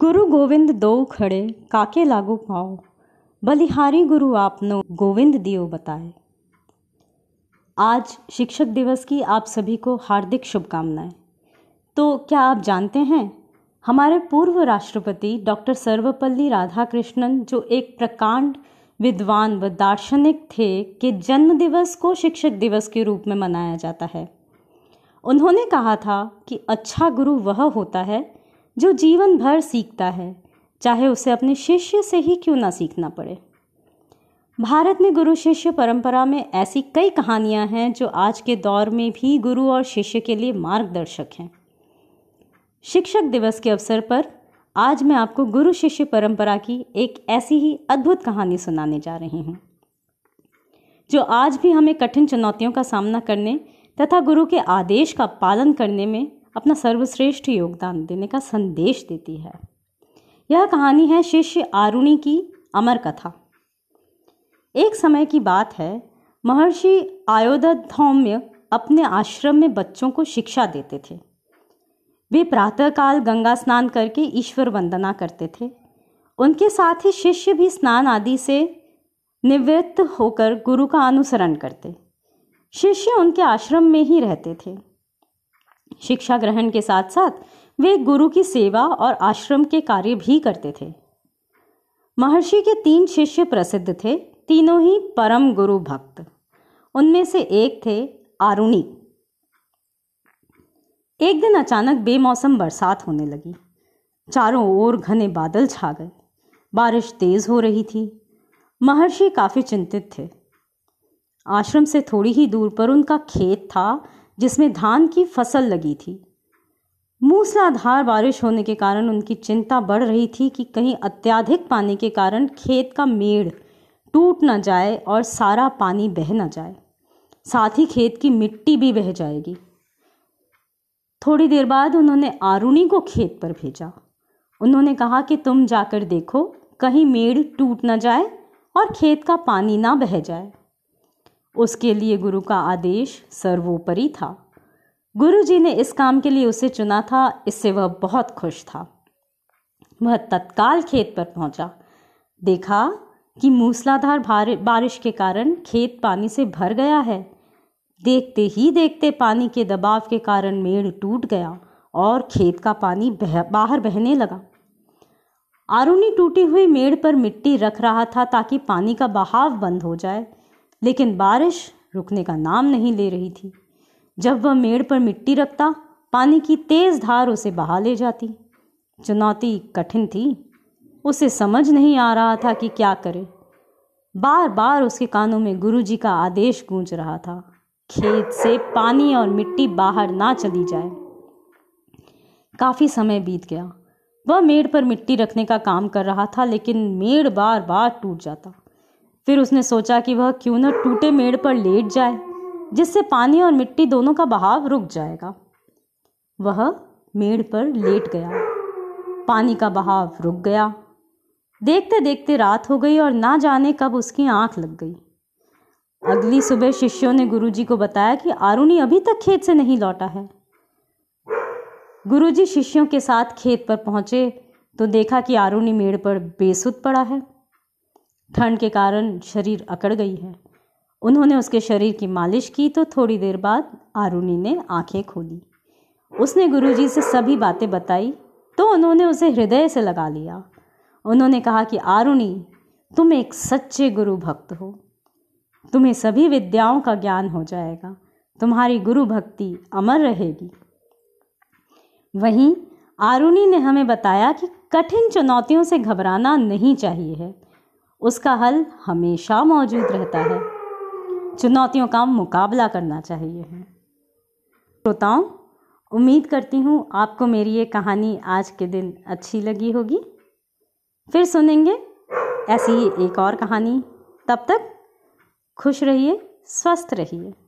गुरु गोविंद दो खड़े काके लागू पाओ, बलिहारी गुरु आपनो गोविंद दियो बताए। आज शिक्षक दिवस की आप सभी को हार्दिक शुभकामनाएं। तो क्या आप जानते हैं हमारे पूर्व राष्ट्रपति डॉ सर्वपल्ली राधाकृष्णन, जो एक प्रकांड विद्वान व दार्शनिक थे, के जन्म दिवस को शिक्षक दिवस के रूप में मनाया जाता है। उन्होंने कहा था कि अच्छा गुरु वह होता है जो जीवन भर सीखता है, चाहे उसे अपने शिष्य से ही क्यों ना सीखना पड़े। भारत में गुरु शिष्य परंपरा में ऐसी कई कहानियां हैं जो आज के दौर में भी गुरु और शिष्य के लिए मार्गदर्शक हैं। शिक्षक दिवस के अवसर पर आज मैं आपको गुरु शिष्य परंपरा की एक ऐसी ही अद्भुत कहानी सुनाने जा रही हूँ, जो आज भी हमें कठिन चुनौतियों का सामना करने तथा गुरु के आदेश का पालन करने में अपना सर्वश्रेष्ठ योगदान देने का संदेश देती है। यह कहानी है शिष्य आरुणी की अमर कथा। एक समय की बात है, महर्षि आयोद धौम्य अपने आश्रम में बच्चों को शिक्षा देते थे। वे प्रातःकाल गंगा स्नान करके ईश्वर वंदना करते थे। उनके साथ ही शिष्य भी स्नान आदि से निवृत्त होकर गुरु का अनुसरण करते। शिष्य उनके आश्रम में ही रहते थे। शिक्षा ग्रहण के साथ साथ वे गुरु की सेवा और आश्रम के कार्य भी करते थे। महर्षि के 3 शिष्य प्रसिद्ध थे, तीनों ही परम गुरु भक्त। उनमें से एक थे आरुणी। एक दिन अचानक बेमौसम बरसात होने लगी। चारों ओर घने बादल छा गए। बारिश तेज हो रही थी। महर्षि काफी चिंतित थे। आश्रम से थोड़ी ही दूर पर उनका खेत था, जिसमें धान की फसल लगी थी। मूसलाधार बारिश होने के कारण उनकी चिंता बढ़ रही थी कि कहीं अत्यधिक पानी के कारण खेत का मेड़ टूट न जाए और सारा पानी बह न जाए, साथ ही खेत की मिट्टी भी बह जाएगी। थोड़ी देर बाद उन्होंने आरुणी को खेत पर भेजा। उन्होंने कहा कि तुम जाकर देखो कहीं मेड़ टूट न जाए और खेत का पानी ना बह जाए। उसके लिए गुरु का आदेश सर्वोपरि था। गुरु जी ने इस काम के लिए उसे चुना था, इससे वह बहुत खुश था। वह तत्काल खेत पर पहुंचा। देखा कि मूसलाधार बारिश के कारण खेत पानी से भर गया है। देखते ही देखते पानी के दबाव के कारण मेड़ टूट गया और खेत का पानी बाहर बहने लगा। आरुणी टूटी हुई मेड़ पर मिट्टी रख रहा था ताकि पानी का बहाव बंद हो जाए, लेकिन बारिश रुकने का नाम नहीं ले रही थी। जब वह मेड़ पर मिट्टी रखता, पानी की तेज धार उसे बहा ले जाती। चुनौती कठिन थी। उसे समझ नहीं आ रहा था कि क्या करे। बार बार उसके कानों में गुरुजी का आदेश गूंज रहा था, खेत से पानी और मिट्टी बाहर ना चली जाए। काफी समय बीत गया। वह मेड़ पर मिट्टी रखने का काम कर रहा था, लेकिन मेड़ बार बार टूट जाता। फिर उसने सोचा कि वह क्यों न टूटे मेड़ पर लेट जाए, जिससे पानी और मिट्टी दोनों का बहाव रुक जाएगा। वह मेड़ पर लेट गया। पानी का बहाव रुक गया। देखते देखते रात हो गई और ना जाने कब उसकी आंख लग गई। अगली सुबह शिष्यों ने गुरुजी को बताया कि आरुणी अभी तक खेत से नहीं लौटा है। गुरुजी शिष्यों के साथ खेत पर पहुंचे तो देखा कि आरुणी मेड़ पर बेसुध पड़ा है। ठंड के कारण शरीर अकड़ गई है। उन्होंने उसके शरीर की मालिश की तो थोड़ी देर बाद आरुणी ने आंखें खोली। उसने गुरुजी से सभी बातें बताई तो उन्होंने उसे हृदय से लगा लिया। उन्होंने कहा कि आरुणी, तुम एक सच्चे गुरु भक्त हो। तुम्हें सभी विद्याओं का ज्ञान हो जाएगा। तुम्हारी गुरु भक्ति अमर रहेगी। वहीं आरुणी ने हमें बताया कि कठिन चुनौतियों से घबराना नहीं चाहिए है। उसका हल हमेशा मौजूद रहता है। चुनौतियों का मुकाबला करना चाहिए है। श्रोताओं, उम्मीद करती हूँ आपको मेरी ये कहानी आज के दिन अच्छी लगी होगी। फिर सुनेंगे ऐसी ही एक और कहानी। तब तक खुश रहिए, स्वस्थ रहिए।